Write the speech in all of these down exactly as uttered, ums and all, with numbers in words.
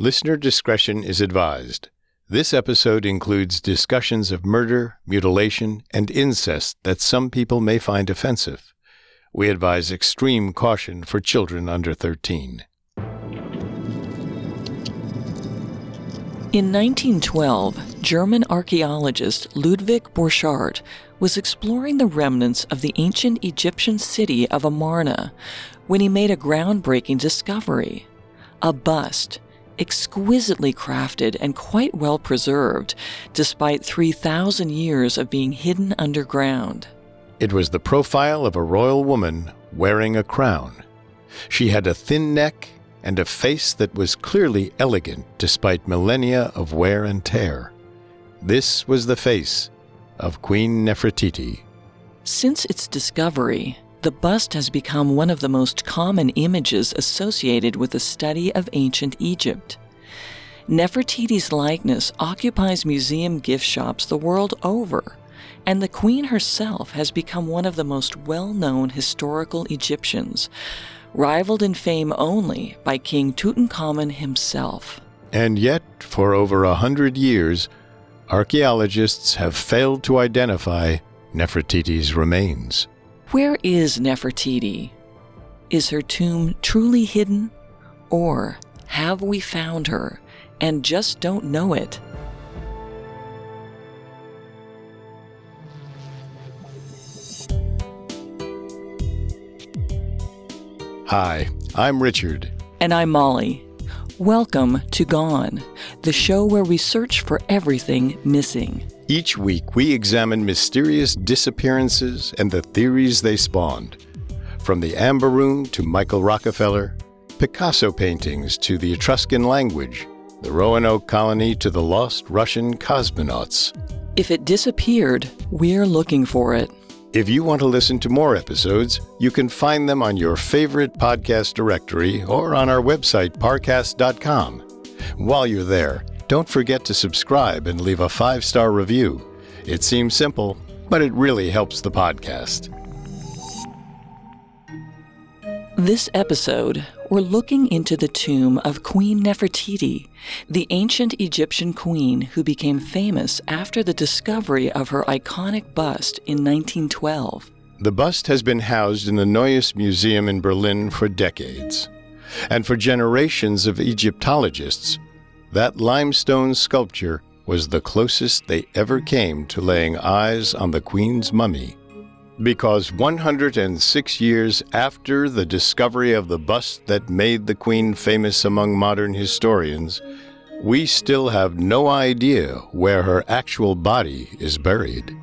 Listener discretion is advised. This episode includes discussions of murder, mutilation, and incest that some people may find offensive. We advise extreme caution for children under thirteen. In nineteen twelve, German archaeologist Ludwig Borchardt was exploring the remnants of the ancient Egyptian city of Amarna when he made a groundbreaking discovery. A bust, exquisitely crafted and quite well preserved, despite three thousand years of being hidden underground. It was the profile of a royal woman wearing a crown. She had a thin neck and a face that was clearly elegant despite millennia of wear and tear. This was the face of Queen Nefertiti. Since its discovery, the bust has become one of the most common images associated with the study of ancient Egypt. Nefertiti's likeness occupies museum gift shops the world over, and the queen herself has become one of the most well-known historical Egyptians, rivaled in fame only by King Tutankhamun himself. And yet, for over a hundred years, archaeologists have failed to identify Nefertiti's remains. Where is Nefertiti? Is her tomb truly hidden? Or have we found her and just don't know it? Hi, I'm Richard. And I'm Molly. Welcome to Gone, the show where we search for everything missing. Each week, we examine mysterious disappearances and the theories they spawned. From the Amber Room to Michael Rockefeller, Picasso paintings to the Etruscan language, the Roanoke colony to the lost Russian cosmonauts. If it disappeared, we're looking for it. If you want to listen to more episodes, you can find them on your favorite podcast directory or on our website, parcast dot com. While you're there, don't forget to subscribe and leave a five-star review. It seems simple, but it really helps the podcast. This episode, we're looking into the tomb of Queen Nefertiti, the ancient Egyptian queen who became famous after the discovery of her iconic bust in nineteen twelve. The bust has been housed in the Neues Museum in Berlin for decades. And for generations of Egyptologists, that limestone sculpture was the closest they ever came to laying eyes on the queen's mummy. Because one hundred six years after the discovery of the bust that made the queen famous among modern historians, we still have no idea where her actual body is buried.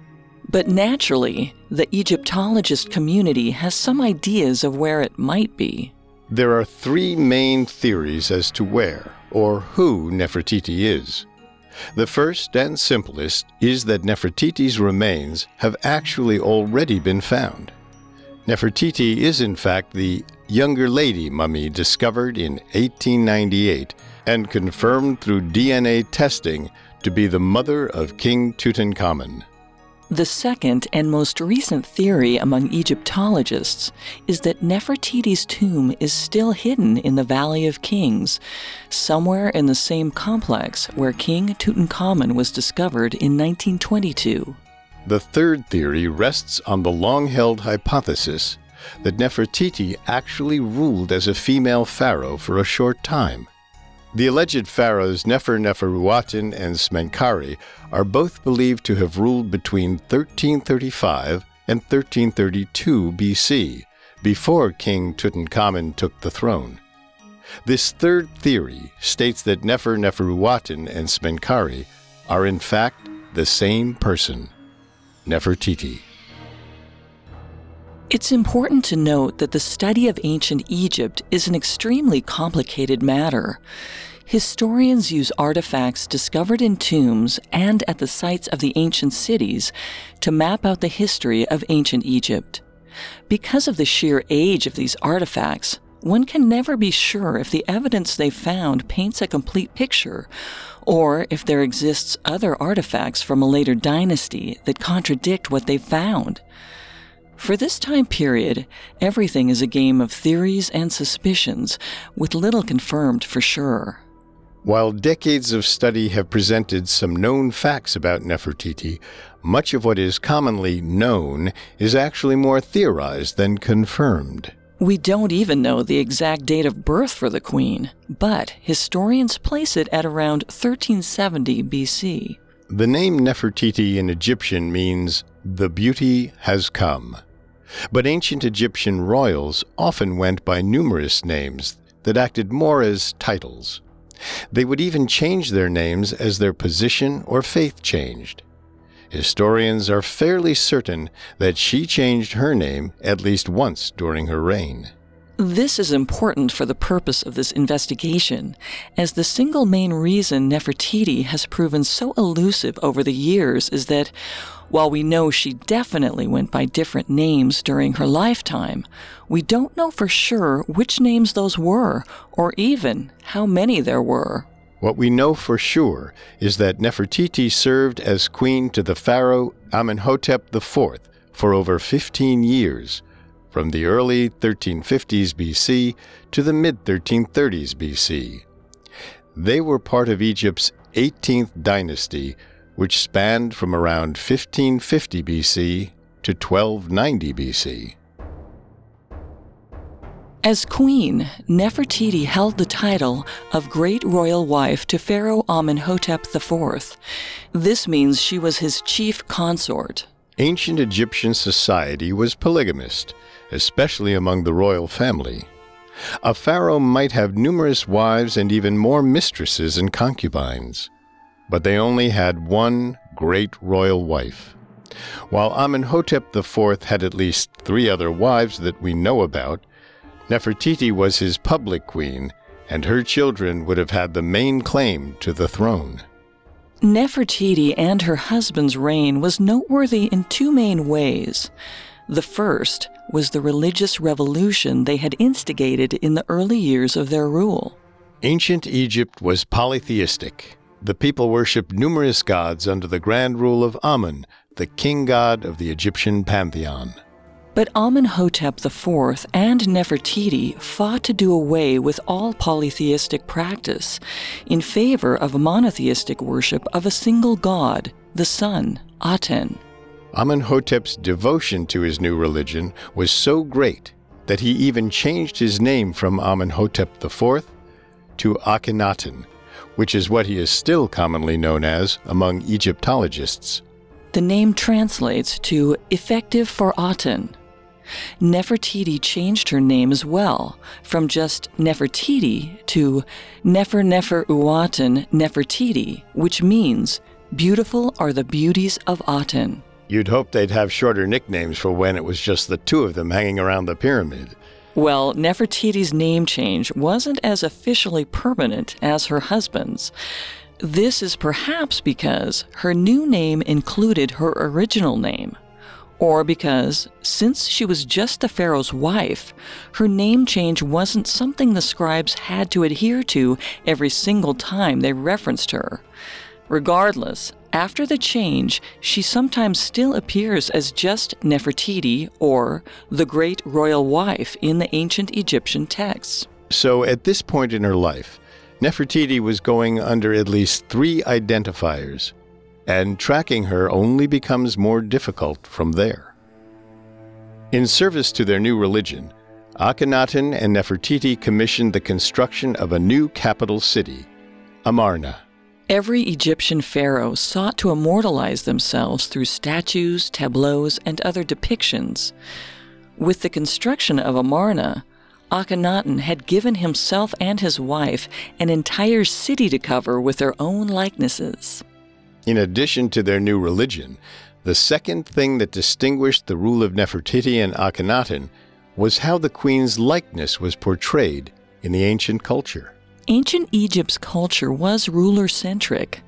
But naturally, the Egyptologist community has some ideas of where it might be. There are three main theories as to where or who Nefertiti is. The first and simplest is that Nefertiti's remains have actually already been found. Nefertiti is in fact the younger lady mummy discovered in eighteen ninety-eight and confirmed through D N A testing to be the mother of King Tutankhamun. The second and most recent theory among Egyptologists is that Nefertiti's tomb is still hidden in the Valley of Kings, somewhere in the same complex where King Tutankhamun was discovered in nineteen twenty-two. The third theory rests on the long-held hypothesis that Nefertiti actually ruled as a female pharaoh for a short time. The alleged pharaohs Neferneferuaten and Smenkhkare are both believed to have ruled between thirteen thirty-five and thirteen thirty-two B C, before King Tutankhamun took the throne. This third theory states that Neferneferuaten and Smenkhkare are in fact the same person, Nefertiti. It's important to note that the study of ancient Egypt is an extremely complicated matter. Historians use artifacts discovered in tombs and at the sites of the ancient cities to map out the history of ancient Egypt. Because of the sheer age of these artifacts, one can never be sure if the evidence they found paints a complete picture, or if there exists other artifacts from a later dynasty that contradict what they found. For this time period, everything is a game of theories and suspicions, with little confirmed for sure. While decades of study have presented some known facts about Nefertiti, much of what is commonly known is actually more theorized than confirmed. We don't even know the exact date of birth for the queen, but historians place it at around thirteen seventy B C. The name Nefertiti in Egyptian means, "the beauty has come." But ancient Egyptian royals often went by numerous names that acted more as titles. They would even change their names as their position or faith changed. Historians are fairly certain that she changed her name at least once during her reign. This is important for the purpose of this investigation, as the single main reason Nefertiti has proven so elusive over the years is that, while we know she definitely went by different names during her lifetime, we don't know for sure which names those were, or even how many there were. What we know for sure is that Nefertiti served as queen to the pharaoh Amenhotep the fourth for over fifteen years, from the early thirteen fifties B C to the mid-thirteen thirties B C. They were part of Egypt's eighteenth dynasty, which spanned from around fifteen fifty B C to twelve ninety B C. As queen, Nefertiti held the title of Great Royal Wife to Pharaoh Amenhotep the fourth. This means she was his chief consort. Ancient Egyptian society was polygamist, especially among the royal family. A pharaoh might have numerous wives and even more mistresses and concubines, but they only had one great royal wife. While Amenhotep the fourth had at least three other wives that we know about, Nefertiti was his public queen, and her children would have had the main claim to the throne. Nefertiti and her husband's reign was noteworthy in two main ways. The first was the religious revolution they had instigated in the early years of their rule. Ancient Egypt was polytheistic. The people worshipped numerous gods under the grand rule of Amun, the king god of the Egyptian pantheon. But Amenhotep the fourth and Nefertiti fought to do away with all polytheistic practice in favor of monotheistic worship of a single god, the sun, Aten. Amenhotep's devotion to his new religion was so great that he even changed his name from Amenhotep the fourth to Akhenaten, which is what he is still commonly known as among Egyptologists. The name translates to effective for Aten. Nefertiti changed her name as well, from just Nefertiti to Neferneferuaten Nefertiti, which means beautiful are the beauties of Aten. You'd hope they'd have shorter nicknames for when it was just the two of them hanging around the pyramid. Well, Nefertiti's name change wasn't as officially permanent as her husband's. This is perhaps because her new name included her original name, or because, since she was just the pharaoh's wife, her name change wasn't something the scribes had to adhere to every single time they referenced her. Regardless, after the change, she sometimes still appears as just Nefertiti or the Great Royal Wife in the ancient Egyptian texts. So at this point in her life, Nefertiti was going under at least three identifiers, and tracking her only becomes more difficult from there. In service to their new religion, Akhenaten and Nefertiti commissioned the construction of a new capital city, Amarna. Every Egyptian pharaoh sought to immortalize themselves through statues, tableaus, and other depictions. With the construction of Amarna, Akhenaten had given himself and his wife an entire city to cover with their own likenesses. In addition to their new religion, the second thing that distinguished the rule of Nefertiti and Akhenaten was how the queen's likeness was portrayed in the ancient culture. Ancient Egypt's culture was ruler-centric.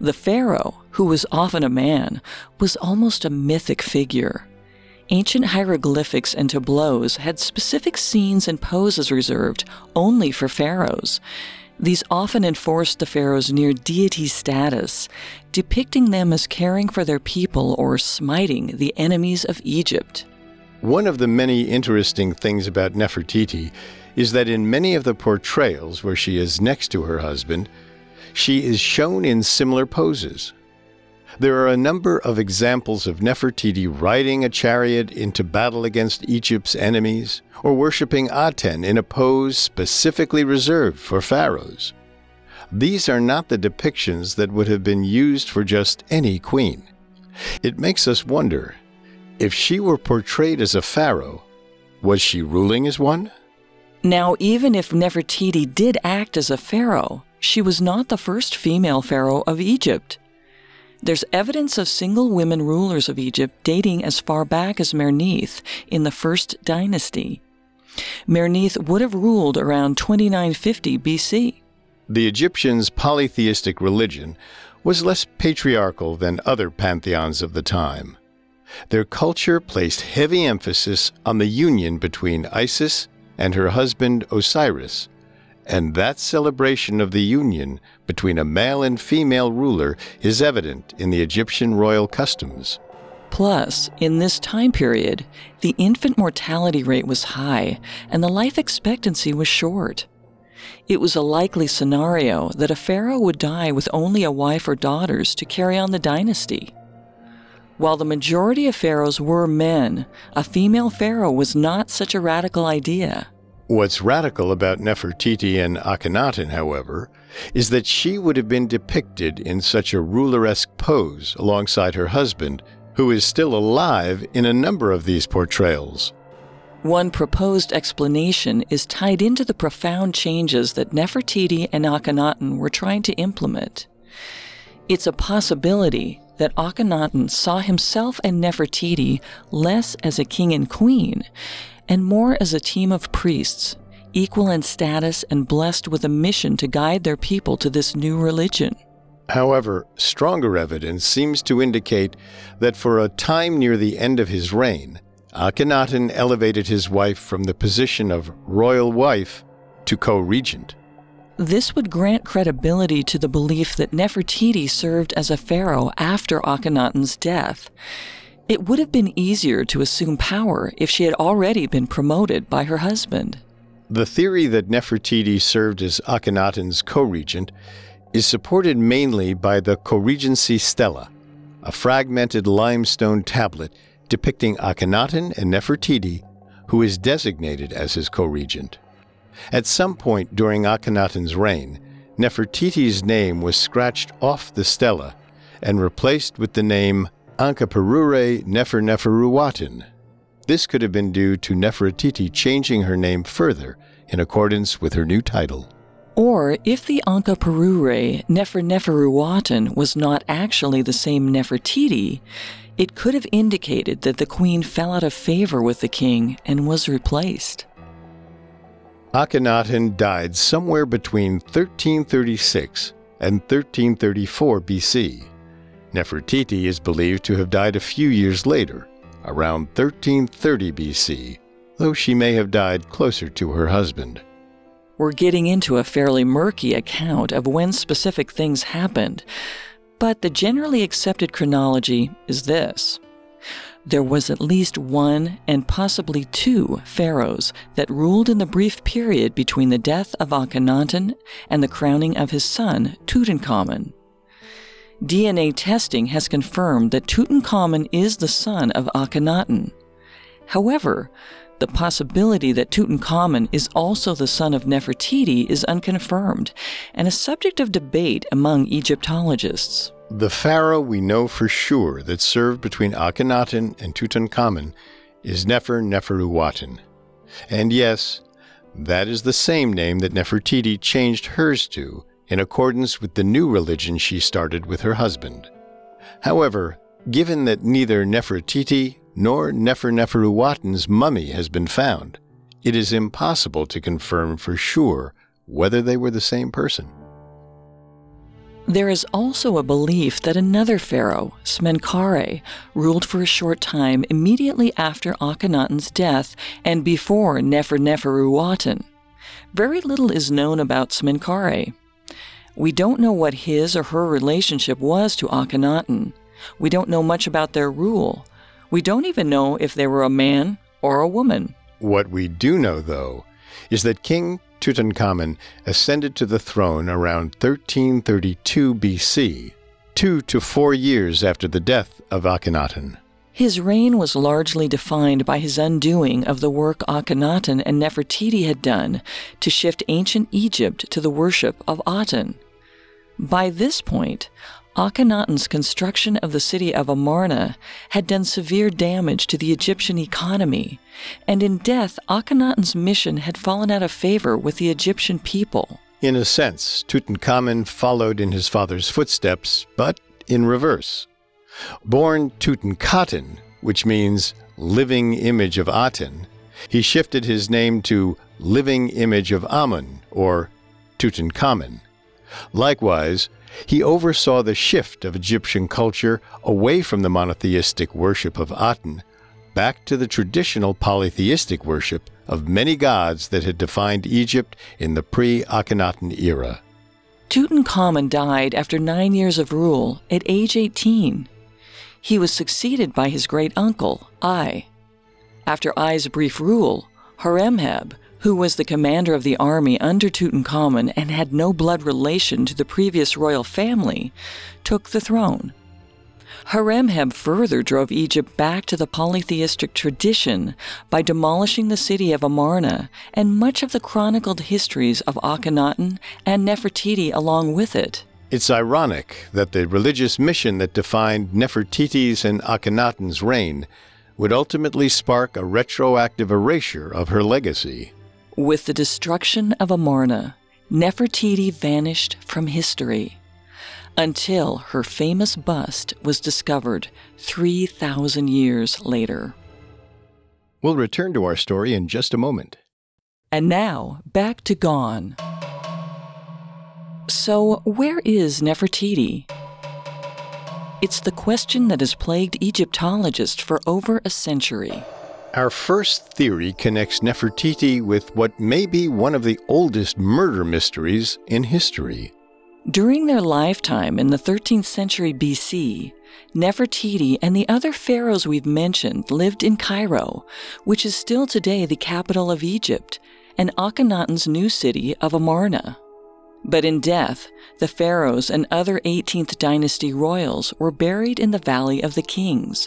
The pharaoh, who was often a man, was almost a mythic figure. Ancient hieroglyphics and tableaus had specific scenes and poses reserved only for pharaohs. These often enforced the pharaoh's near-deity status, depicting them as caring for their people or smiting the enemies of Egypt. One of the many interesting things about Nefertiti is that in many of the portrayals where she is next to her husband, she is shown in similar poses. There are a number of examples of Nefertiti riding a chariot into battle against Egypt's enemies, or worshipping Aten in a pose specifically reserved for pharaohs. These are not the depictions that would have been used for just any queen. It makes us wonder, if she were portrayed as a pharaoh, was she ruling as one? Now, even if Nefertiti did act as a pharaoh, she was not the first female pharaoh of Egypt. There's evidence of single women rulers of Egypt dating as far back as Merneith in the first dynasty. Merneith would have ruled around twenty-nine fifty B C. The Egyptians' polytheistic religion was less patriarchal than other pantheons of the time. Their culture placed heavy emphasis on the union between Isis and her husband Osiris, and that celebration of the union between a male and female ruler is evident in the Egyptian royal customs. Plus, in this time period, the infant mortality rate was high and the life expectancy was short. It was a likely scenario that a pharaoh would die with only a wife or daughters to carry on the dynasty. While the majority of pharaohs were men, a female pharaoh was not such a radical idea. What's radical about Nefertiti and Akhenaten, however, is that she would have been depicted in such a ruler-esque pose alongside her husband, who is still alive in a number of these portrayals. One proposed explanation is tied into the profound changes that Nefertiti and Akhenaten were trying to implement. It's a possibility that Akhenaten saw himself and Nefertiti less as a king and queen, and more as a team of priests, equal in status and blessed with a mission to guide their people to this new religion. However, stronger evidence seems to indicate that for a time near the end of his reign, Akhenaten elevated his wife from the position of royal wife to co-regent. This would grant credibility to the belief that Nefertiti served as a pharaoh after Akhenaten's death. It would have been easier to assume power if she had already been promoted by her husband. The theory that Nefertiti served as Akhenaten's co-regent is supported mainly by the Co-regency Stela, a fragmented limestone tablet depicting Akhenaten and Nefertiti, who is designated as his co-regent. At some point during Akhenaten's reign, Nefertiti's name was scratched off the stela and replaced with the name Ankhkheperure Neferneferuaten. This could have been due to Nefertiti changing her name further in accordance with her new title. Or if the Ankhkheperure Neferneferuaten was not actually the same Nefertiti, it could have indicated that the queen fell out of favor with the king and was replaced. Akhenaten died somewhere between thirteen thirty-six and thirteen thirty-four B C. Nefertiti is believed to have died a few years later, around thirteen thirty B C, though she may have died closer to her husband. We're getting into a fairly murky account of when specific things happened, but the generally accepted chronology is this. There was at least one and possibly two pharaohs that ruled in the brief period between the death of Akhenaten and the crowning of his son, Tutankhamun. D N A testing has confirmed that Tutankhamun is the son of Akhenaten. However, the possibility that Tutankhamun is also the son of Nefertiti is unconfirmed and a subject of debate among Egyptologists. The pharaoh we know for sure that served between Akhenaten and Tutankhamun is Neferneferuaten. And yes, that is the same name that Nefertiti changed hers to in accordance with the new religion she started with her husband. However, given that neither Nefertiti nor Neferneferuaten's mummy has been found, it is impossible to confirm for sure whether they were the same person. There is also a belief that another pharaoh, Smenkhkare, ruled for a short time immediately after Akhenaten's death and before Neferneferuaten. Very little is known about Smenkhkare. We don't know what his or her relationship was to Akhenaten. We don't know much about their rule. We don't even know if they were a man or a woman. What we do know, though, is that King Tutankhamun ascended to the throne around thirteen thirty-two B C, two to four years after the death of Akhenaten. His reign was largely defined by his undoing of the work Akhenaten and Nefertiti had done to shift ancient Egypt to the worship of Aten. By this point, Akhenaten's construction of the city of Amarna had done severe damage to the Egyptian economy, and in death, Akhenaten's mission had fallen out of favor with the Egyptian people. In a sense, Tutankhamun followed in his father's footsteps, but in reverse. Born Tutankhaten, which means living image of Aten, he shifted his name to living image of Amun, or Tutankhamun. Likewise, he oversaw the shift of Egyptian culture away from the monotheistic worship of Aten back to the traditional polytheistic worship of many gods that had defined Egypt in the pre-Akhenaten era. Tutankhamun died after nine years of rule at age eighteen. He was succeeded by his great uncle, Ai. After Ai's brief rule, Horemheb, who was the commander of the army under Tutankhamun and had no blood relation to the previous royal family, took the throne. Horemheb further drove Egypt back to the polytheistic tradition by demolishing the city of Amarna and much of the chronicled histories of Akhenaten and Nefertiti along with it. It's ironic that the religious mission that defined Nefertiti's and Akhenaten's reign would ultimately spark a retroactive erasure of her legacy. With the destruction of Amarna, Nefertiti vanished from history until her famous bust was discovered three thousand years later. We'll return to our story in just a moment. And now, back to Gone. So, where is Nefertiti? It's the question that has plagued Egyptologists for over a century. Our first theory connects Nefertiti with what may be one of the oldest murder mysteries in history. During their lifetime in the thirteenth century B C, Nefertiti and the other pharaohs we've mentioned lived in Cairo, which is still today the capital of Egypt, and Akhenaten's new city of Amarna. But in death, the pharaohs and other eighteenth dynasty royals were buried in the Valley of the Kings,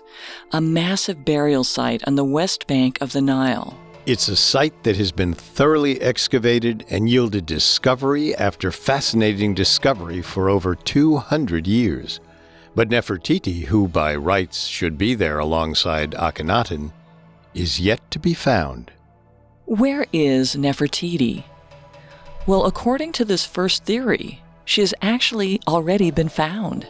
a massive burial site on the west bank of the Nile. It's a site that has been thoroughly excavated and yielded discovery after fascinating discovery for over two hundred years. But Nefertiti, who by rights should be there alongside Akhenaten, is yet to be found. Where is Nefertiti? Well, according to this first theory, she has actually already been found.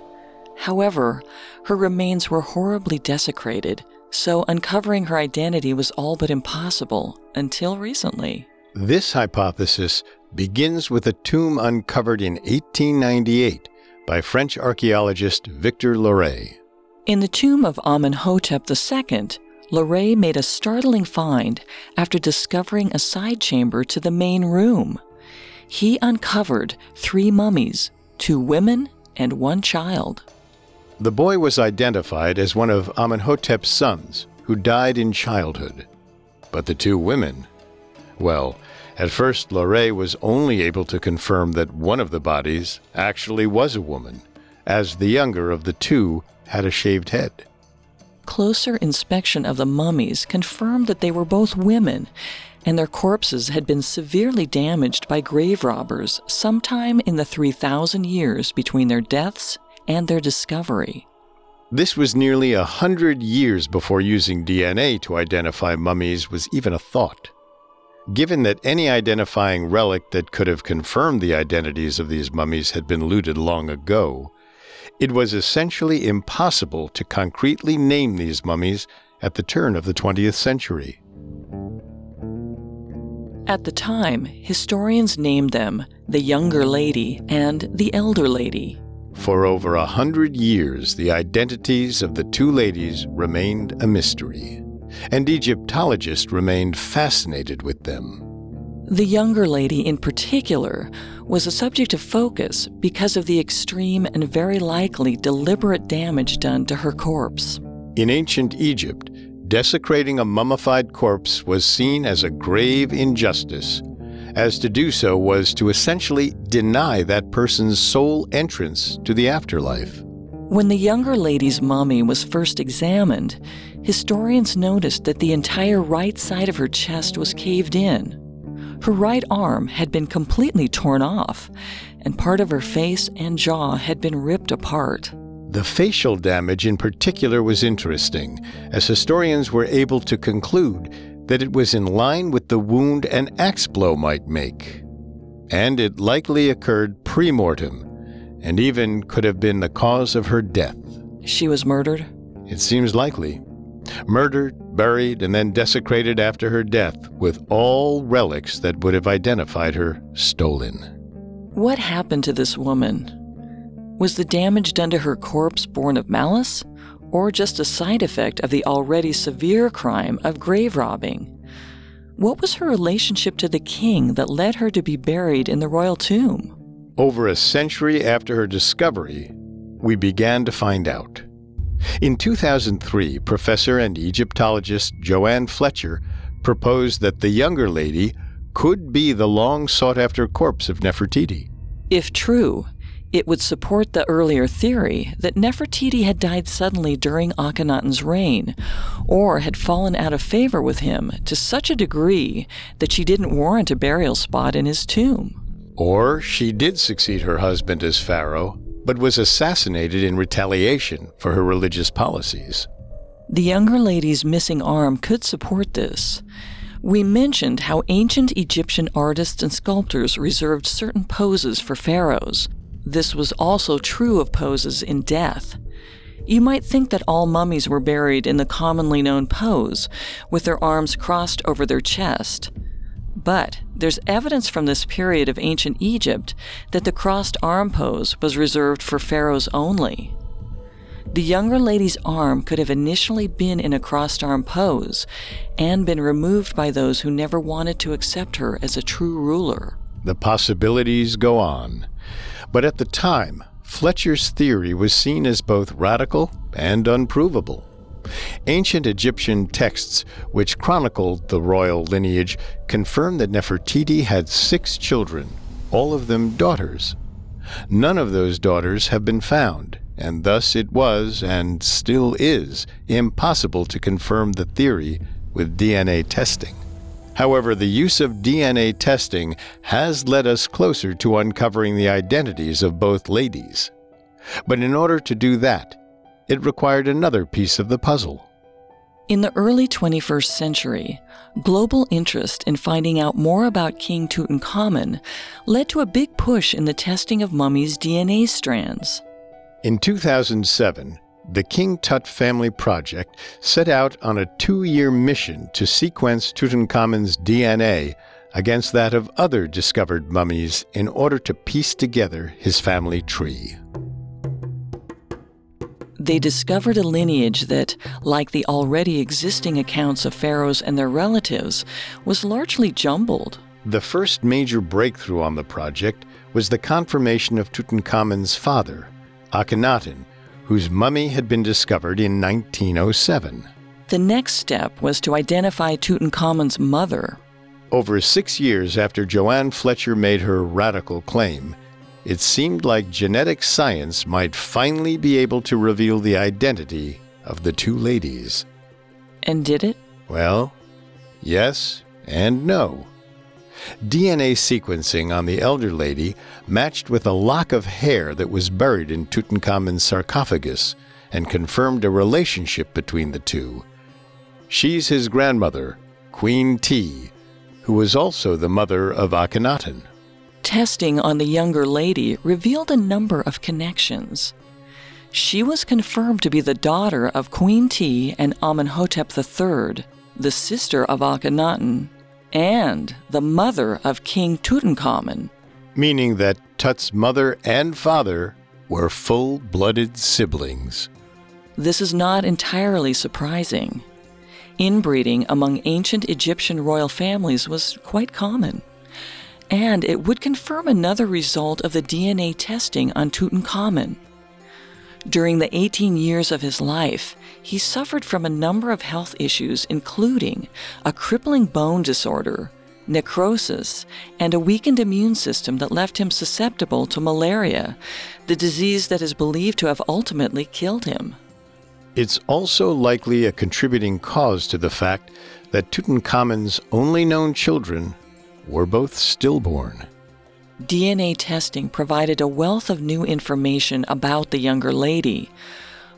However, her remains were horribly desecrated, so uncovering her identity was all but impossible until recently. This hypothesis begins with a tomb uncovered in eighteen ninety-eight by French archaeologist Victor Loret. In the tomb of Amenhotep the Second, Loret made a startling find after discovering a side chamber to the main room. He uncovered three mummies, two women and one child. The boy was identified as one of Amenhotep's sons, who died in childhood. But the two women? Well, at first Loret was only able to confirm that one of the bodies actually was a woman, as the younger of the two had a shaved head. Closer inspection of the mummies confirmed that they were both women, and their corpses had been severely damaged by grave robbers sometime in the three thousand years between their deaths and their discovery. This was nearly a hundred years before using D N A to identify mummies was even a thought. Given that any identifying relic that could have confirmed the identities of these mummies had been looted long ago, it was essentially impossible to concretely name these mummies at the turn of the twentieth century. At the time, historians named them the Younger Lady and the Elder Lady. For over a hundred years, the identities of the two ladies remained a mystery, and Egyptologists remained fascinated with them. The Younger Lady in particular was a subject of focus because of the extreme and very likely deliberate damage done to her corpse. In ancient Egypt, desecrating a mummified corpse was seen as a grave injustice as to do so was to essentially deny that person's sole entrance to the afterlife. When the younger lady's mummy was first examined, historians noticed that the entire right side of her chest was caved in. Her right arm had been completely torn off, and part of her face and jaw had been ripped apart. The facial damage in particular was interesting, as historians were able to conclude that it was in line with the wound an axe blow might make. And it likely occurred pre-mortem, and even could have been the cause of her death. She was murdered? It seems likely. Murdered, buried, and then desecrated after her death, with all relics that would have identified her stolen. What happened to this woman? Was the damage done to her corpse born of malice, or just a side effect of the already severe crime of grave robbing? What was her relationship to the king that led her to be buried in the royal tomb? Over a century after her discovery, we began to find out. In two thousand three, professor and Egyptologist Joanne Fletcher proposed that the younger lady could be the long-sought-after corpse of Nefertiti. If true, it would support the earlier theory that Nefertiti had died suddenly during Akhenaten's reign, or had fallen out of favor with him to such a degree that she didn't warrant a burial spot in his tomb. Or she did succeed her husband as pharaoh, but was assassinated in retaliation for her religious policies. The younger lady's missing arm could support this. We mentioned how ancient Egyptian artists and sculptors reserved certain poses for pharaohs. This was also true of poses in death. You might think that all mummies were buried in the commonly known pose, with their arms crossed over their chest. But there's evidence from this period of ancient Egypt that the crossed arm pose was reserved for pharaohs only. The younger lady's arm could have initially been in a crossed arm pose and been removed by those who never wanted to accept her as a true ruler. The possibilities go on. But at the time, Fletcher's theory was seen as both radical and unprovable. Ancient Egyptian texts which chronicled the royal lineage confirmed that Nefertiti had six children, all of them daughters. None of those daughters have been found, and thus it was, and still is, impossible to confirm the theory with D N A testing. However, the use of D N A testing has led us closer to uncovering the identities of both ladies. But in order to do that, it required another piece of the puzzle. In the early twenty-first century, global interest in finding out more about King Tutankhamun led to a big push in the testing of mummies' D N A strands. In two thousand seven, the King Tut family project set out on a two-year mission to sequence Tutankhamun's D N A against that of other discovered mummies in order to piece together his family tree. They discovered a lineage that, like the already existing accounts of pharaohs and their relatives, was largely jumbled. The first major breakthrough on the project was the confirmation of Tutankhamun's father, Akhenaten, whose mummy had been discovered in nineteen oh seven. The next step was to identify Tutankhamun's mother. Over six years after Joanne Fletcher made her radical claim, it seemed like genetic science might finally be able to reveal the identity of the two ladies. And did it? Well, yes and no. D N A sequencing on the elder lady matched with a lock of hair that was buried in Tutankhamun's sarcophagus and confirmed a relationship between the two. She's his grandmother, Queen Ti, who was also the mother of Akhenaten. Testing on the younger lady revealed a number of connections. She was confirmed to be the daughter of Queen Ti and Amenhotep the third, the sister of Akhenaten, and the mother of King Tutankhamun. Meaning that Tut's mother and father were full-blooded siblings. This is not entirely surprising. Inbreeding among ancient Egyptian royal families was quite common. And it would confirm another result of the D N A testing on Tutankhamun. During the eighteen years of his life, he suffered from a number of health issues, including a crippling bone disorder, necrosis, and a weakened immune system that left him susceptible to malaria, the disease that is believed to have ultimately killed him. It's also likely a contributing cause to the fact that Tutankhamun's only known children were both stillborn. D N A testing provided a wealth of new information about the younger lady,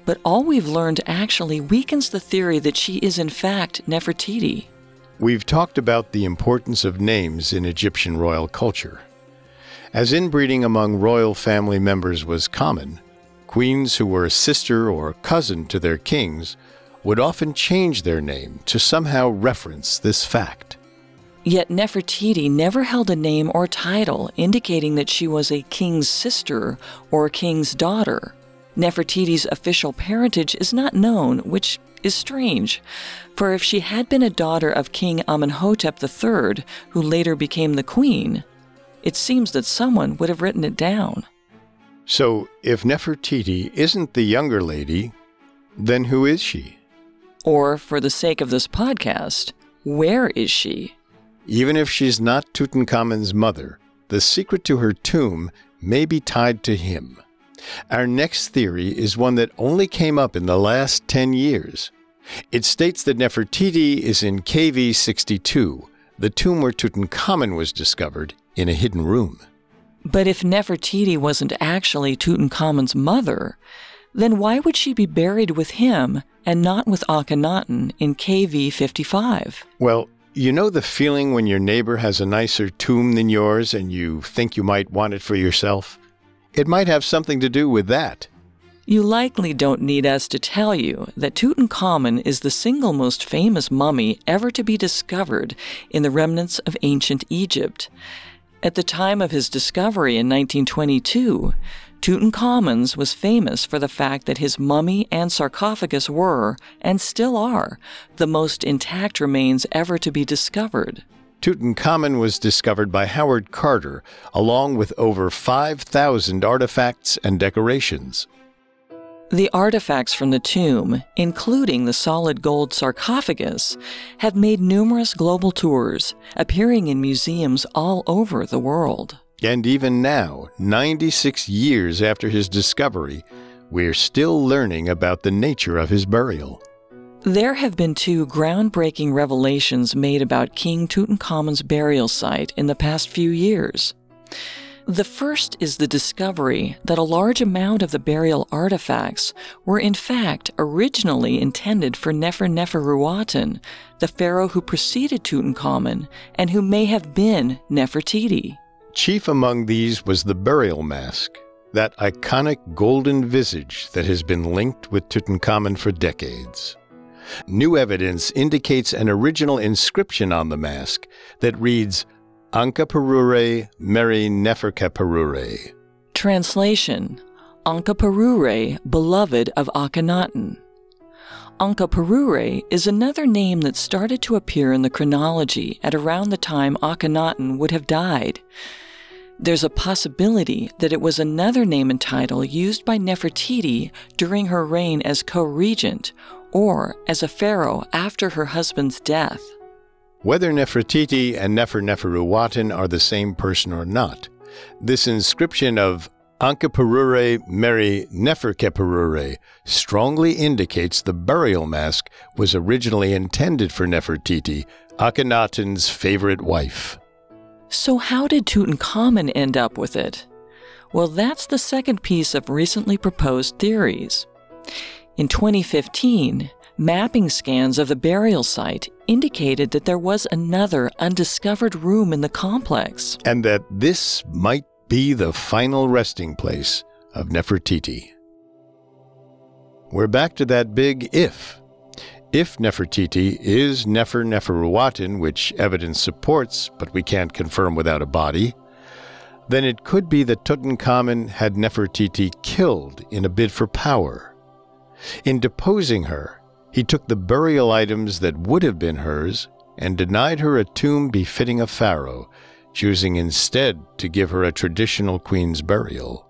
but all we've learned actually weakens the theory that she is in fact Nefertiti. We've talked about the importance of names in Egyptian royal culture. As inbreeding among royal family members was common, queens who were a sister or cousin to their kings would often change their name to somehow reference this fact. Yet Nefertiti never held a name or title indicating that she was a king's sister or king's daughter. Nefertiti's official parentage is not known, which is strange, for if she had been a daughter of King Amenhotep the third, who later became the queen, it seems that someone would have written it down. So, if Nefertiti isn't the younger lady, then who is she? Or, for the sake of this podcast, where is she? Even if she's not Tutankhamun's mother, the secret to her tomb may be tied to him. Our next theory is one that only came up in the last ten years. It states that Nefertiti is in K V sixty-two, the tomb where Tutankhamun was discovered in a hidden room. But if Nefertiti wasn't actually Tutankhamun's mother, then why would she be buried with him and not with Akhenaten in K V fifty-five? Well, you know the feeling when your neighbor has a nicer tomb than yours and you think you might want it for yourself? It might have something to do with that. You likely don't need us to tell you that Tutankhamun is the single most famous mummy ever to be discovered in the remnants of ancient Egypt. At the time of his discovery in nineteen twenty-two, Tutankhamun's was famous for the fact that his mummy and sarcophagus were, and still are, the most intact remains ever to be discovered. Tutankhamun was discovered by Howard Carter, along with over five thousand artifacts and decorations. The artifacts from the tomb, including the solid gold sarcophagus, have made numerous global tours, appearing in museums all over the world. And even now, ninety-six years after his discovery, we're still learning about the nature of his burial. There have been two groundbreaking revelations made about King Tutankhamun's burial site in the past few years. The first is the discovery that a large amount of the burial artifacts were in fact originally intended for Neferneferuaten, the pharaoh who preceded Tutankhamun and who may have been Nefertiti. Chief among these was the burial mask, that iconic golden visage that has been linked with Tutankhamun for decades. New evidence indicates an original inscription on the mask that reads, Ankhkheperure, Meri Re. Translation, Ankhkheperure, beloved of Akhenaten. Ankhkheperure is another name that started to appear in the chronology at around the time Akhenaten would have died. There's a possibility that it was another name and title used by Nefertiti during her reign as co-regent, or as a pharaoh after her husband's death. Whether Nefertiti and Neferneferuaten are the same person or not, this inscription of Ankhkheperure Meri Neferneferuaten strongly indicates the burial mask was originally intended for Nefertiti, Akhenaten's favorite wife. So how did Tutankhamun end up with it? Well, that's the second piece of recently proposed theories. In twenty fifteen, mapping scans of the burial site indicated that there was another undiscovered room in the complex. And that this might be the final resting place of Nefertiti. We're back to that big if. If Nefertiti is Neferneferuaten, which evidence supports, but we can't confirm without a body, then it could be that Tutankhamun had Nefertiti killed in a bid for power. In deposing her, he took the burial items that would have been hers and denied her a tomb befitting a pharaoh, choosing instead to give her a traditional queen's burial.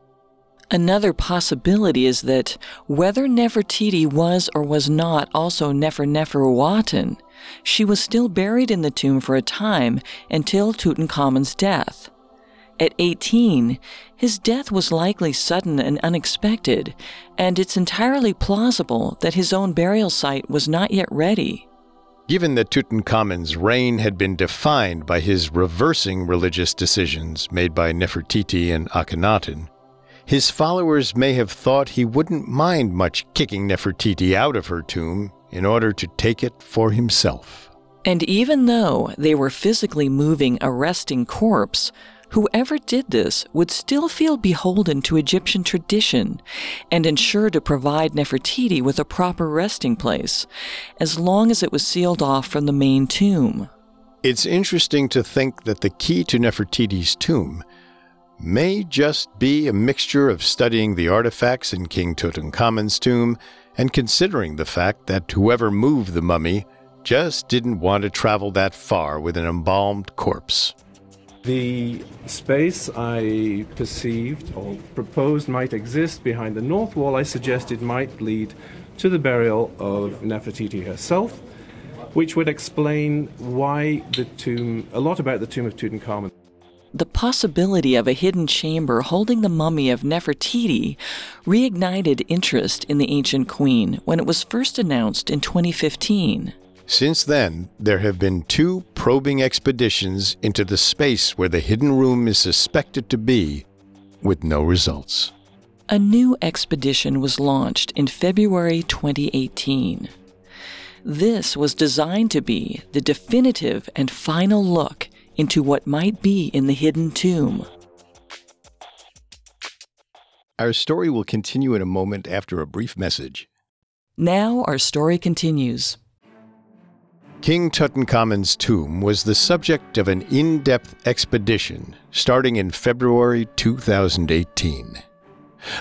Another possibility is that whether Nefertiti was or was not also Neferneferuaten, she was still buried in the tomb for a time until Tutankhamun's death. At eighteen, his death was likely sudden and unexpected, and it's entirely plausible that his own burial site was not yet ready. Given that Tutankhamun's reign had been defined by his reversing religious decisions made by Nefertiti and Akhenaten, his followers may have thought he wouldn't mind much kicking Nefertiti out of her tomb in order to take it for himself. And even though they were physically moving a resting corpse, whoever did this would still feel beholden to Egyptian tradition and ensure to provide Nefertiti with a proper resting place, as long as it was sealed off from the main tomb. It's interesting to think that the key to Nefertiti's tomb may just be a mixture of studying the artifacts in King Tutankhamun's tomb and considering the fact that whoever moved the mummy just didn't want to travel that far with an embalmed corpse. The space I perceived or proposed might exist behind the north wall, I suggested might lead to the burial of Nefertiti herself, which would explain why the tomb, a lot about the tomb of Tutankhamun. The possibility of a hidden chamber holding the mummy of Nefertiti reignited interest in the ancient queen when it was first announced in twenty fifteen. Since then, there have been two probing expeditions into the space where the hidden room is suspected to be, with no results. A new expedition was launched in February twenty eighteen. This was designed to be the definitive and final look into what might be in the hidden tomb. Our story will continue in a moment after a brief message. Now our story continues. King Tutankhamun's tomb was the subject of an in-depth expedition starting in February two thousand eighteen.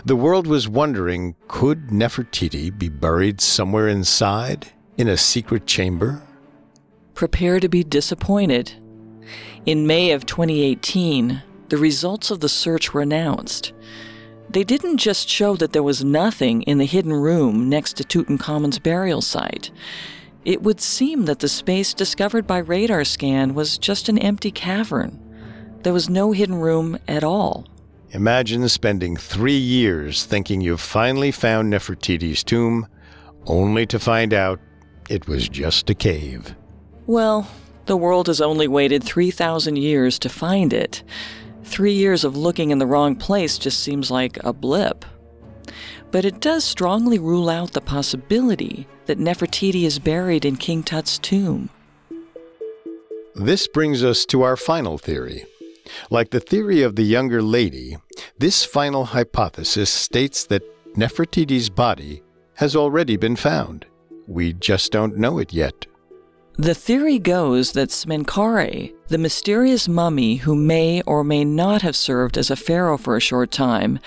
The world was wondering, could Nefertiti be buried somewhere inside, in a secret chamber? Prepare to be disappointed. In May of twenty eighteen, the results of the search were announced. They didn't just show that there was nothing in the hidden room next to Tutankhamun's burial site. It would seem that the space discovered by radar scan was just an empty cavern. There was no hidden room at all. Imagine spending three years thinking you've finally found Nefertiti's tomb, only to find out it was just a cave. Well, the world has only waited three thousand years to find it. Three years of looking in the wrong place just seems like a blip. But it does strongly rule out the possibility that Nefertiti is buried in King Tut's tomb. This brings us to our final theory. Like the theory of the younger lady, this final hypothesis states that Nefertiti's body has already been found. We just don't know it yet. The theory goes that Smenkhkare, the mysterious mummy who may or may not have served as a pharaoh for a short time,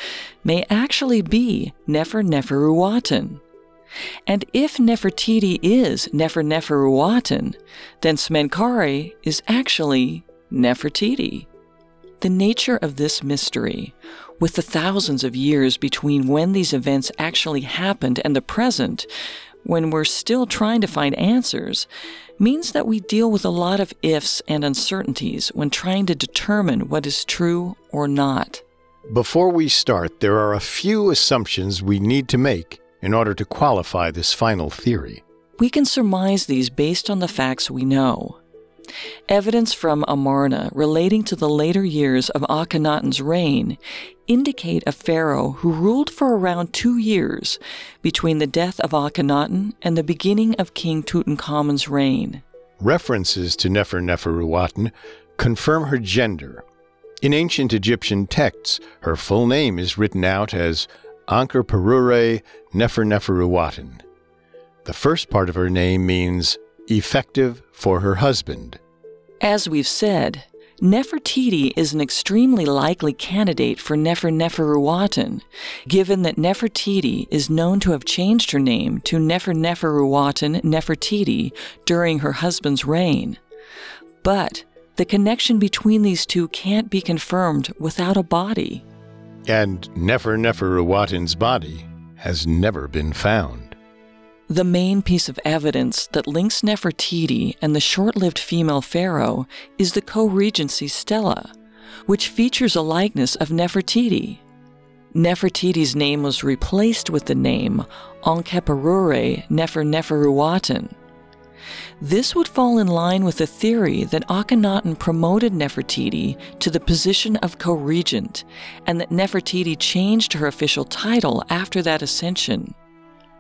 may actually be Neferneferuaten. And if Nefertiti is Neferneferuaten, then Smenkhkare is actually Nefertiti. The nature of this mystery, with the thousands of years between when these events actually happened and the present, when we're still trying to find answers, means that we deal with a lot of ifs and uncertainties when trying to determine what is true or not. Before we start, there are a few assumptions we need to make in order to qualify this final theory. We can surmise these based on the facts we know. Evidence from Amarna relating to the later years of Akhenaten's reign indicate a pharaoh who ruled for around two years between the death of Akhenaten and the beginning of King Tutankhamun's reign. References to Neferneferuaten confirm her gender. In ancient Egyptian texts, her full name is written out as Ankhkheperure Neferneferuaten. The first part of her name means effective for her husband. As we've said, Nefertiti is an extremely likely candidate for Neferneferuaten, given that Nefertiti is known to have changed her name to Neferneferuaten Nefertiti during her husband's reign. But the connection between these two can't be confirmed without a body. and Neferneferuaten's body has never been found. The main piece of evidence that links Nefertiti and the short-lived female pharaoh is the Co-regency Stela, which features a likeness of Nefertiti. Nefertiti's name was replaced with the name Ankhkheperure Neferneferuaten. This would fall in line with the theory that Akhenaten promoted Nefertiti to the position of co-regent, and that Nefertiti changed her official title after that ascension.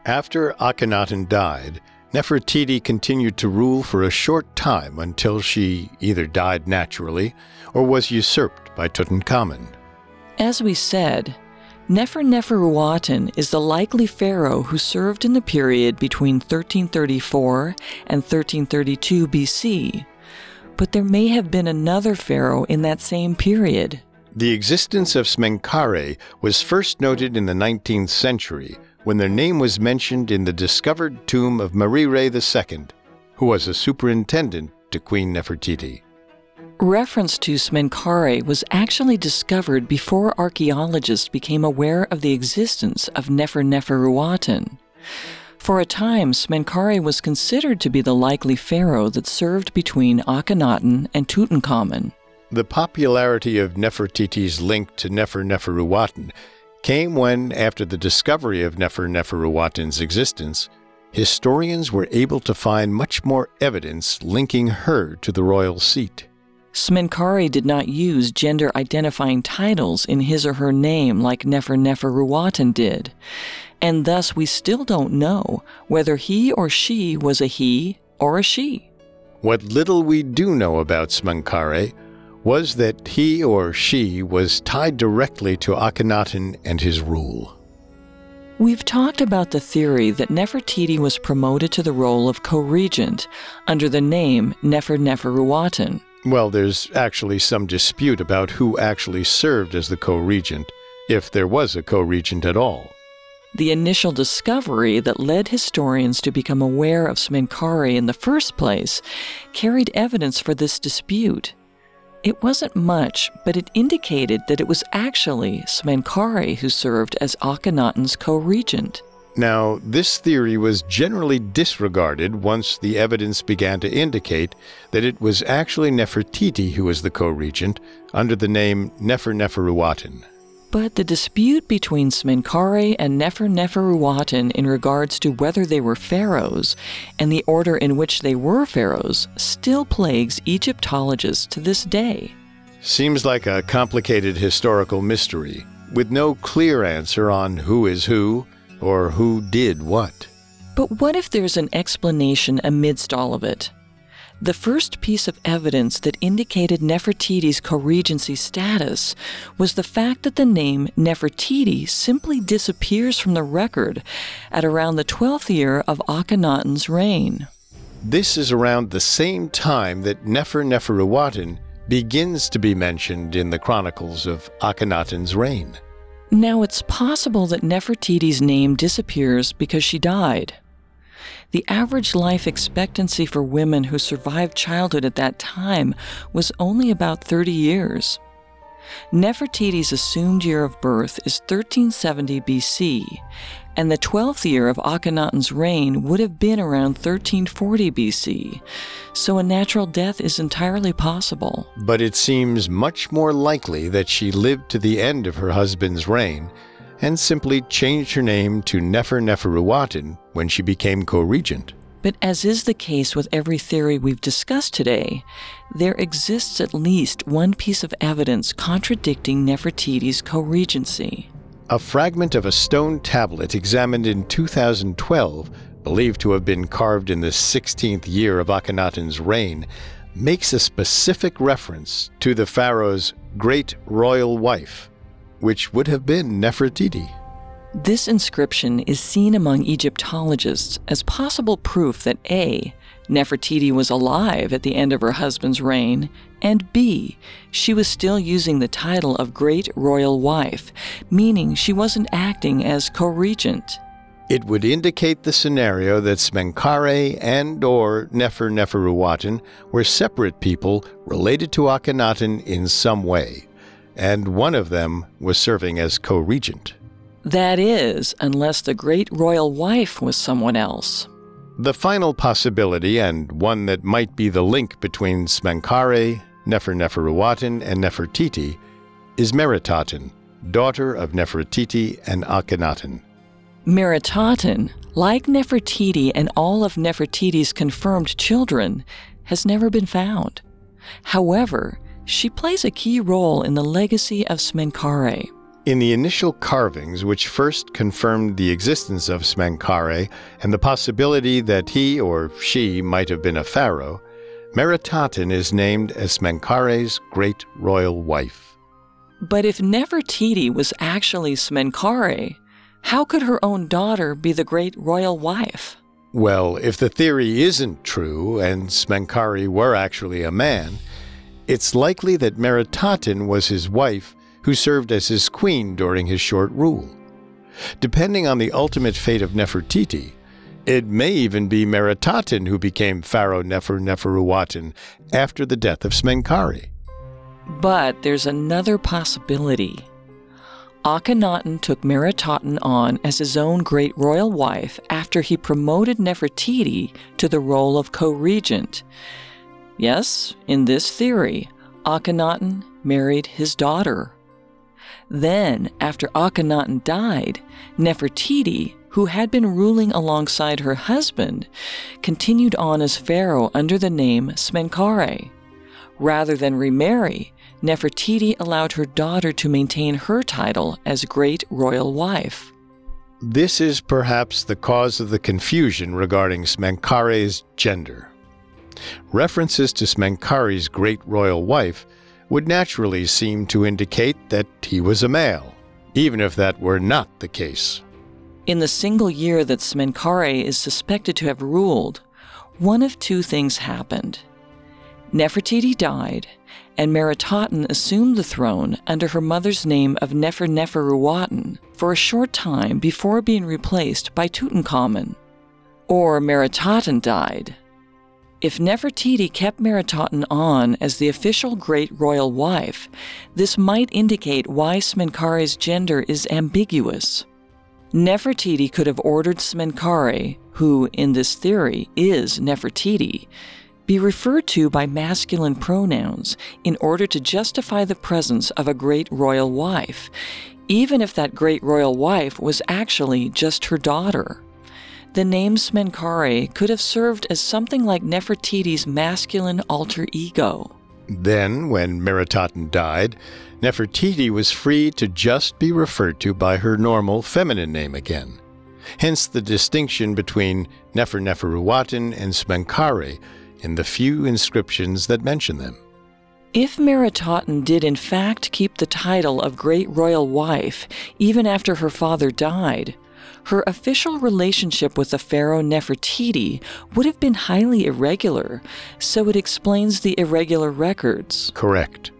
After Akhenaten died, Nefertiti continued to rule for a short time until she either died naturally or was usurped by Tutankhamun. As we said, Neferneferuaten is the likely pharaoh who served in the period between thirteen thirty-four and thirteen thirty-two B C, but there may have been another pharaoh in that same period. The existence of Smenkhkare was first noted in the nineteenth century when their name was mentioned in the discovered tomb of Meri Re the Second, who was a superintendent to Queen Nefertiti. Reference to Smenkhkare was actually discovered before archaeologists became aware of the existence of Neferneferuaten. For a time, Smenkhkare was considered to be the likely pharaoh that served between Akhenaten and Tutankhamun. The popularity of Nefertiti's link to Neferneferuaten came when, after the discovery of Neferneferuaten's existence, historians were able to find much more evidence linking her to the royal seat. Smenkhkare did not use gender-identifying titles in his or her name like Neferneferuaten did, and thus we still don't know whether he or she was a he or a she. What little we do know about Smenkhkare was that he or she was tied directly to Akhenaten and his rule. We've talked about the theory that Nefertiti was promoted to the role of co-regent under the name Neferneferuaten. Well, there's actually some dispute about who actually served as the co-regent, if there was a co-regent at all. The initial discovery that led historians to become aware of Smenkhkare in the first place carried evidence for this dispute. It wasn't much, but it indicated that it was actually Smenkhkare who served as Akhenaten's co-regent. Now, this theory was generally disregarded once the evidence began to indicate that it was actually Nefertiti who was the co-regent, under the name Neferneferuaten. But the dispute between Smenkhkare and Neferneferuaten in regards to whether they were pharaohs, and the order in which they were pharaohs, still plagues Egyptologists to this day. Seems like a complicated historical mystery, with no clear answer on who is who, or who did what. But what if there's an explanation amidst all of it? The first piece of evidence that indicated Nefertiti's co-regency status was the fact that the name Nefertiti simply disappears from the record at around the twelfth year of Akhenaten's reign. This is around the same time that Neferneferuaten begins to be mentioned in the chronicles of Akhenaten's reign. Now, it's possible that Nefertiti's name disappears because she died. The average life expectancy for women who survived childhood at that time was only about thirty years. Nefertiti's assumed year of birth is thirteen seventy B C, and the twelfth year of Akhenaten's reign would have been around thirteen forty B C, so a natural death is entirely possible. But it seems much more likely that she lived to the end of her husband's reign and simply changed her name to Neferneferuaten when she became co-regent. But as is the case with every theory we've discussed today, there exists at least one piece of evidence contradicting Nefertiti's co-regency. A fragment of a stone tablet examined in two thousand twelve, believed to have been carved in the sixteenth year of Akhenaten's reign, makes a specific reference to the pharaoh's great royal wife, which would have been Nefertiti. This inscription is seen among Egyptologists as possible proof that A, Nefertiti was alive at the end of her husband's reign, and B, she was still using the title of Great Royal Wife, meaning she wasn't acting as co-regent. It would indicate the scenario that Smenkhkare and or Neferneferuaten were separate people related to Akhenaten in some way, and one of them was serving as co-regent. That is, unless the great royal wife was someone else. The final possibility, and one that might be the link between Smenkhkare, Neferneferuaten, and Nefertiti, is Meritaten, daughter of Nefertiti and Akhenaten. Meritaten, like Nefertiti and all of Nefertiti's confirmed children, has never been found. However, she plays a key role in the legacy of Smenkhkare. In the initial carvings, which first confirmed the existence of Smenkhkare and the possibility that he or she might have been a pharaoh, Meritaten is named as Smenkare's great royal wife. But if Nefertiti was actually Smenkhkare, how could her own daughter be the great royal wife? Well, if the theory isn't true and Smenkhkare were actually a man, it's likely that Meritaten was his wife who served as his queen during his short rule. Depending on the ultimate fate of Nefertiti, it may even be Meritaten who became Pharaoh Neferneferuaten after the death of Smenkhkare. But there's another possibility. Akhenaten took Meritaten on as his own great royal wife after he promoted Nefertiti to the role of co-regent. Yes, in this theory, Akhenaten married his daughter. Then, after Akhenaten died, Nefertiti, who had been ruling alongside her husband, continued on as pharaoh under the name Smenkhkare. Rather than remarry, Nefertiti allowed her daughter to maintain her title as great royal wife. This is perhaps the cause of the confusion regarding Smenkare's gender. References to Smenkare's great royal wife would naturally seem to indicate that he was a male, even if that were not the case. In the single year that Smenkhkare is suspected to have ruled, one of two things happened. Nefertiti died, and Meritaten assumed the throne under her mother's name of Neferneferuaten for a short time before being replaced by Tutankhamun. Or Meritaten died. If Nefertiti kept Meritaten on as the official great royal wife, this might indicate why Smenkare's gender is ambiguous. Nefertiti could have ordered Smenkhkare, who in this theory is Nefertiti, be referred to by masculine pronouns in order to justify the presence of a great royal wife, even if that great royal wife was actually just her daughter. The name Smenkhkare could have served as something like Nefertiti's masculine alter ego. Then, when Meritaten died, Nefertiti was free to just be referred to by her normal feminine name again. Hence the distinction between Neferneferuaten and Smenkhkare in the few inscriptions that mention them. If Meritaten did in fact keep the title of great royal wife even after her father died, her official relationship with the pharaoh Nefertiti would have been highly irregular, so it explains the irregular records. Correct.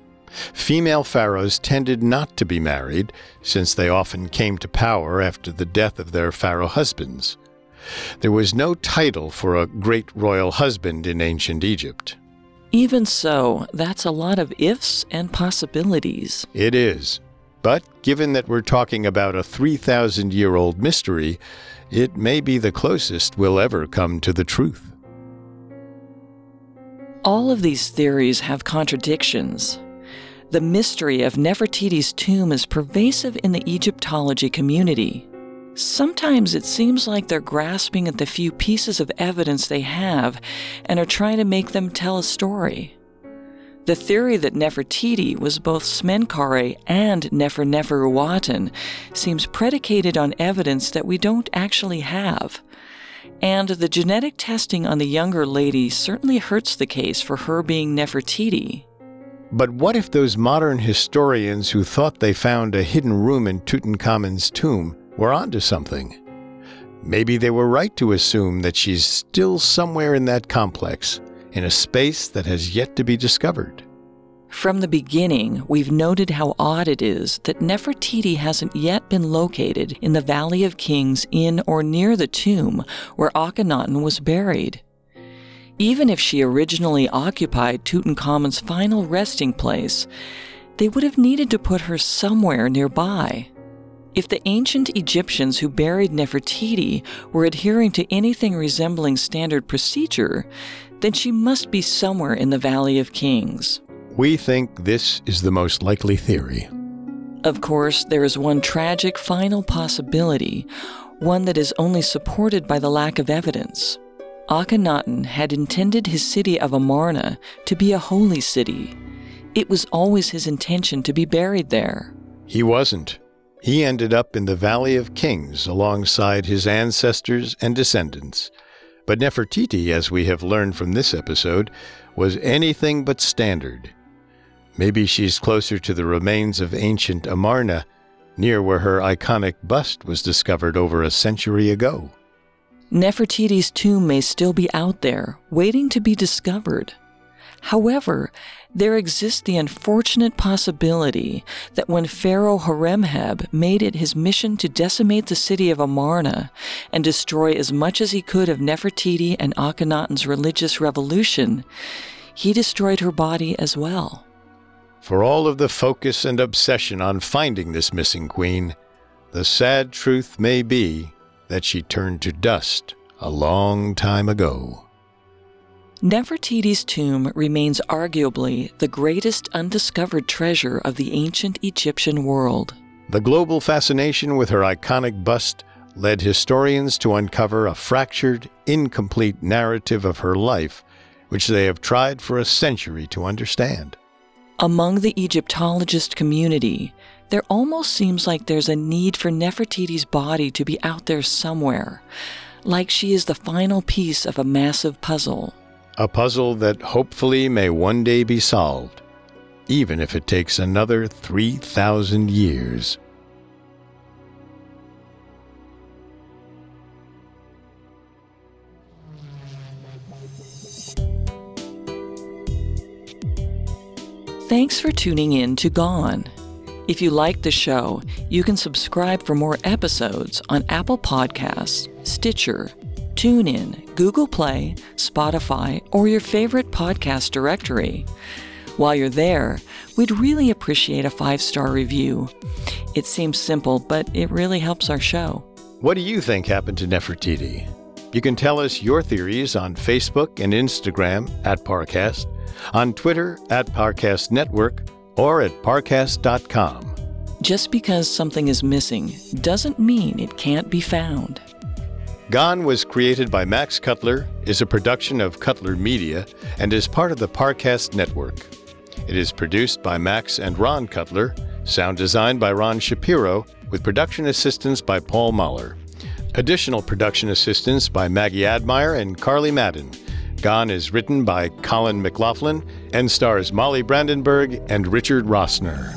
Female pharaohs tended not to be married, since they often came to power after the death of their pharaoh husbands. There was no title for a great royal husband in ancient Egypt. Even so, that's a lot of ifs and possibilities. It is. But given that we're talking about a three thousand year old mystery, it may be the closest we'll ever come to the truth. All of these theories have contradictions. The mystery of Nefertiti's tomb is pervasive in the Egyptology community. Sometimes it seems like they're grasping at the few pieces of evidence they have and are trying to make them tell a story. The theory that Nefertiti was both Smenkhkare and Neferneferuaten seems predicated on evidence that we don't actually have. And the genetic testing on the younger lady certainly hurts the case for her being Nefertiti. But what if those modern historians who thought they found a hidden room in Tutankhamun's tomb were onto something? Maybe they were right to assume that she's still somewhere in that complex, in a space that has yet to be discovered. From the beginning, we've noted how odd it is that Nefertiti hasn't yet been located in the Valley of Kings in or near the tomb where Akhenaten was buried. Even if she originally occupied Tutankhamun's final resting place, they would have needed to put her somewhere nearby. If the ancient Egyptians who buried Nefertiti were adhering to anything resembling standard procedure, then she must be somewhere in the Valley of Kings. We think this is the most likely theory. Of course, there is one tragic final possibility, one that is only supported by the lack of evidence. Akhenaten had intended his city of Amarna to be a holy city. It was always his intention to be buried there. He wasn't. He ended up in the Valley of Kings alongside his ancestors and descendants. But Nefertiti, as we have learned from this episode, was anything but standard. Maybe she's closer to the remains of ancient Amarna, near where her iconic bust was discovered over a century ago. Nefertiti's tomb may still be out there, waiting to be discovered. However, there exists the unfortunate possibility that when Pharaoh Horemheb made it his mission to decimate the city of Amarna and destroy as much as he could of Nefertiti and Akhenaten's religious revolution, he destroyed her body as well. For all of the focus and obsession on finding this missing queen, the sad truth may be that she turned to dust a long time ago. Nefertiti's tomb remains arguably the greatest undiscovered treasure of the ancient Egyptian world. The global fascination with her iconic bust led historians to uncover a fractured, incomplete narrative of her life, which they have tried for a century to understand. Among the Egyptologist community, there almost seems like there's a need for Nefertiti's body to be out there somewhere, like she is the final piece of a massive puzzle. A puzzle that hopefully may one day be solved, even if it takes another three thousand years. Thanks for tuning in to Gone. If you like the show, you can subscribe for more episodes on Apple Podcasts, Stitcher, TuneIn, Google Play, Spotify, or your favorite podcast directory. While you're there, we'd really appreciate a five-star review. It seems simple, but it really helps our show. What do you think happened to Nefertiti? You can tell us your theories on Facebook and Instagram at Parcast, on Twitter at Parcast Network, or at Parcast dot com. Just because something is missing doesn't mean it can't be found. Gone was created by Max Cutler, is a production of Cutler Media, and is part of the Parcast Network. It is produced by Max and Ron Cutler, sound designed by Ron Shapiro, with production assistance by Paul Mahler. Additional production assistance by Maggie Admire and Carly Madden. Gone is written by Colin McLaughlin and stars Molly Brandenburg and Richard Rossner.